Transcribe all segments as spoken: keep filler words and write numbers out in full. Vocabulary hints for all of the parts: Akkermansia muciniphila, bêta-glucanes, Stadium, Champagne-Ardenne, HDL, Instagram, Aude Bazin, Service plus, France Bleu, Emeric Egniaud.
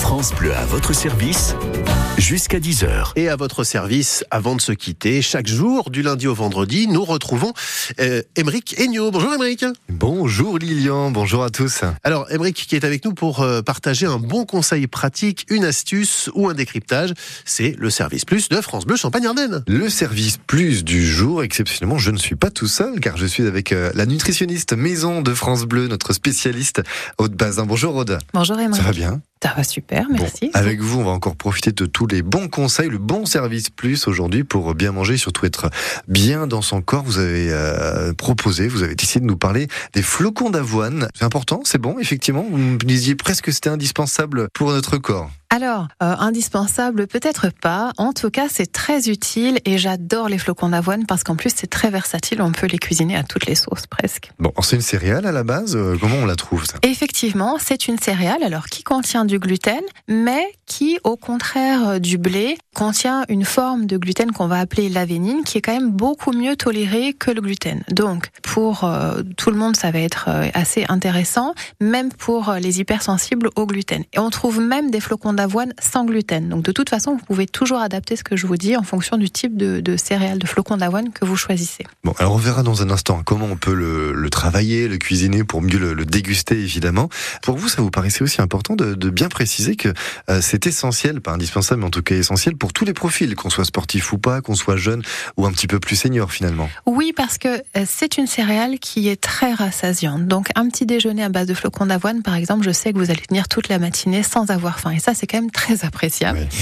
France Bleu à votre service jusqu'à dix heures. Et à votre service, avant de se quitter, chaque jour, du lundi au vendredi, nous retrouvons euh, Emeric Egniaud. Bonjour Emeric. Bonjour Lilian, bonjour à tous. Alors Emeric qui est avec nous pour euh, partager un bon conseil pratique, une astuce ou un décryptage, c'est le Service plus de France Bleu Champagne-Ardenne. Le Service plus du jour, exceptionnellement, je ne suis pas tout seul car je suis avec euh, la nutritionniste maison de France Bleu, notre spécialiste Aude Bazin. Bonjour Aude. Bonjour Emeric. Ça va bien ? Ça va super, merci. Bon, avec vous, on va encore profiter de tous les bons conseils, le bon service plus aujourd'hui pour bien manger et surtout être bien dans son corps. Vous avez euh, proposé, vous avez décidé de nous parler des flocons d'avoine. C'est important, c'est bon, effectivement. Vous me disiez presque que c'était indispensable pour notre corps. Alors, euh, indispensable, peut-être pas. En tout cas, c'est très utile et j'adore les flocons d'avoine parce qu'en plus, c'est très versatile. On peut les cuisiner à toutes les sauces, presque. Bon, c'est une céréale à la base. Comment on la trouve, ça ? Effectivement, c'est une céréale, alors qui contient du gluten, mais qui, au contraire du blé, contient une forme de gluten qu'on va appeler l'avénine, qui est quand même beaucoup mieux tolérée que le gluten. Donc, pour euh, tout le monde, ça va être euh, assez intéressant, même pour euh, les hypersensibles au gluten. Et on trouve même des flocons d'avoine sans gluten. Donc de toute façon, vous pouvez toujours adapter ce que je vous dis en fonction du type de, de céréales, de flocons d'avoine que vous choisissez. Bon, alors on verra dans un instant comment on peut le, le travailler, le cuisiner pour mieux le, le déguster évidemment. Pour vous, ça vous paraissait aussi important de, de bien préciser que euh, c'est essentiel, pas indispensable, mais en tout cas essentiel pour tous les profils, qu'on soit sportif ou pas, qu'on soit jeune ou un petit peu plus senior finalement. Oui, parce que euh, c'est une céréale qui est très rassasiante. Donc un petit déjeuner à base de flocons d'avoine, par exemple, je sais que vous allez tenir toute la matinée sans avoir faim. Et ça, c'est quand même très appréciable. Oui.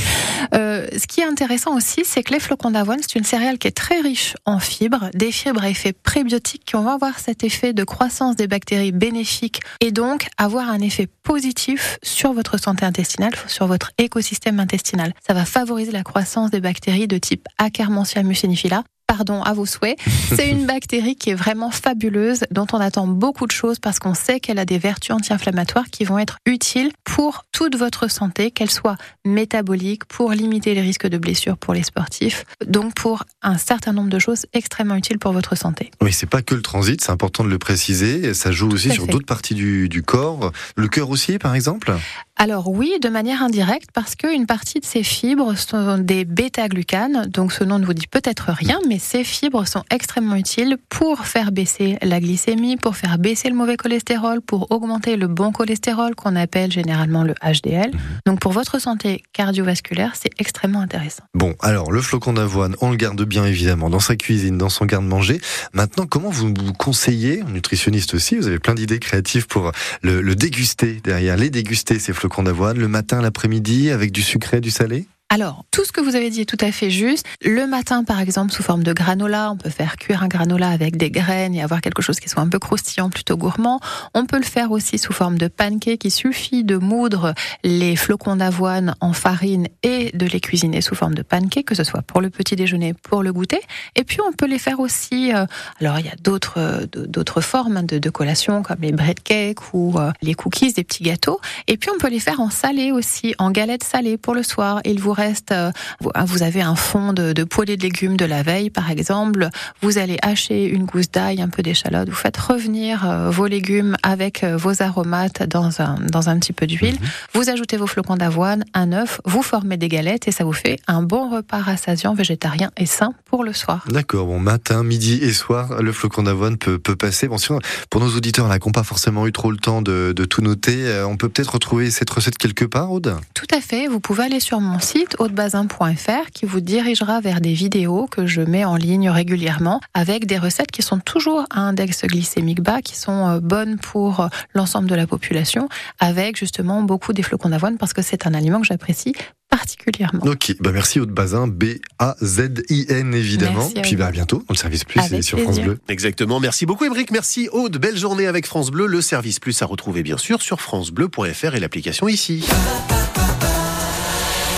Euh, ce qui est intéressant aussi, c'est que les flocons d'avoine, c'est une céréale qui est très riche en fibres, des fibres à effet prébiotique qui vont avoir cet effet de croissance des bactéries bénéfiques et donc avoir un effet positif sur votre santé intestinale, sur votre écosystème intestinal. Ça va favoriser la croissance des bactéries de type Akkermansia muciniphila. Pardon, à vos souhaits. C'est une bactérie qui est vraiment fabuleuse, dont on attend beaucoup de choses parce qu'on sait qu'elle a des vertus anti-inflammatoires qui vont être utiles pour toute votre santé, qu'elle soit métabolique, pour limiter les risques de blessures pour les sportifs, donc pour un certain nombre de choses extrêmement utiles pour votre santé. Oui, c'est pas que le transit, c'est important de le préciser, ça joue aussi sur d'autres parties du, du corps, le cœur aussi par exemple ? Alors oui, de manière indirecte, parce qu'une partie de ces fibres sont des bêta-glucanes, donc ce nom ne vous dit peut-être rien, mais ces fibres sont extrêmement utiles pour faire baisser la glycémie, pour faire baisser le mauvais cholestérol, pour augmenter le bon cholestérol qu'on appelle généralement le H D L. Donc pour votre santé cardiovasculaire, c'est extrêmement intéressant. Bon, alors le flocon d'avoine, on le garde bien évidemment dans sa cuisine, dans son garde-manger. Maintenant, comment vous vous conseillez, nutritionniste aussi, vous avez plein d'idées créatives pour le, le déguster derrière, les déguster ces flocons flocons d'avoine, le matin, l'après-midi, avec du sucré, du salé ? Alors, tout ce que vous avez dit est tout à fait juste. Le matin, par exemple, sous forme de granola, on peut faire cuire un granola avec des graines et avoir quelque chose qui soit un peu croustillant, plutôt gourmand. On peut le faire aussi sous forme de pancake. Il suffit de moudre les flocons d'avoine en farine et de les cuisiner sous forme de pancake, que ce soit pour le petit déjeuner, pour le goûter. Et puis, on peut les faire aussi... Euh, alors, il y a d'autres, euh, d'autres formes de, de collation, comme les bread cakes ou euh, les cookies, des petits gâteaux. Et puis, on peut les faire en salé aussi, en galette salée pour le soir. Il vous reste Vous avez un fond de, de poêlée de légumes de la veille, par exemple. Vous allez hacher une gousse d'ail, un peu d'échalote. Vous faites revenir vos légumes avec vos aromates dans un, dans un petit peu d'huile. Mm-hmm. Vous ajoutez vos flocons d'avoine, un œuf. Vous formez des galettes et ça vous fait un bon repas rassasiant, végétarien et sain pour le soir. D'accord. Bon, matin, midi et soir, le flocon d'avoine peut, peut passer. Bon, si on, pour nos auditeurs là, qui n'ont pas forcément eu trop le temps de, de tout noter, on peut peut-être retrouver cette recette quelque part, Aude ? Tout à fait. Vous pouvez aller sur mon site Audebazin point F R qui vous dirigera vers des vidéos que je mets en ligne régulièrement avec des recettes qui sont toujours à index glycémique bas, qui sont bonnes pour l'ensemble de la population, avec justement beaucoup des flocons d'avoine parce que c'est un aliment que j'apprécie particulièrement. Ok, bah merci Aude Bazin, B A Z I N évidemment. Merci, puis bah à bientôt dans le Service Plus et sur France Bleu. Exactement, merci beaucoup Emeric, merci Aude, belle journée avec France Bleu, le Service Plus à retrouver bien sûr sur francebleu point F R et l'application ici.